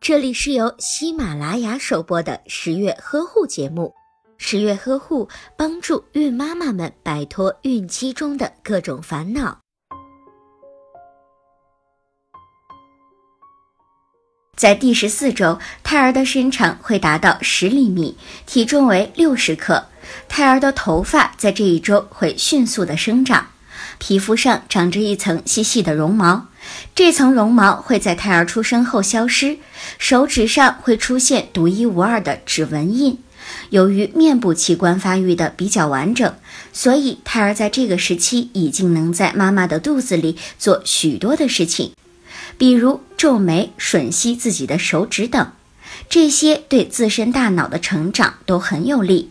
这里是由喜马拉雅首播的十月呵护节目。十月呵护帮助孕妈妈们摆脱孕期中的各种烦恼。在第14周，胎儿的身长会达到10厘米，体重为60克。胎儿的头发在这一周会迅速的生长，皮肤上长着一层细细的绒毛，这层绒毛会在胎儿出生后消失，手指上会出现独一无二的指纹印。由于面部器官发育的比较完整，所以胎儿在这个时期已经能在妈妈的肚子里做许多的事情，比如皱眉、吮吸自己的手指等，这些对自身大脑的成长都很有利。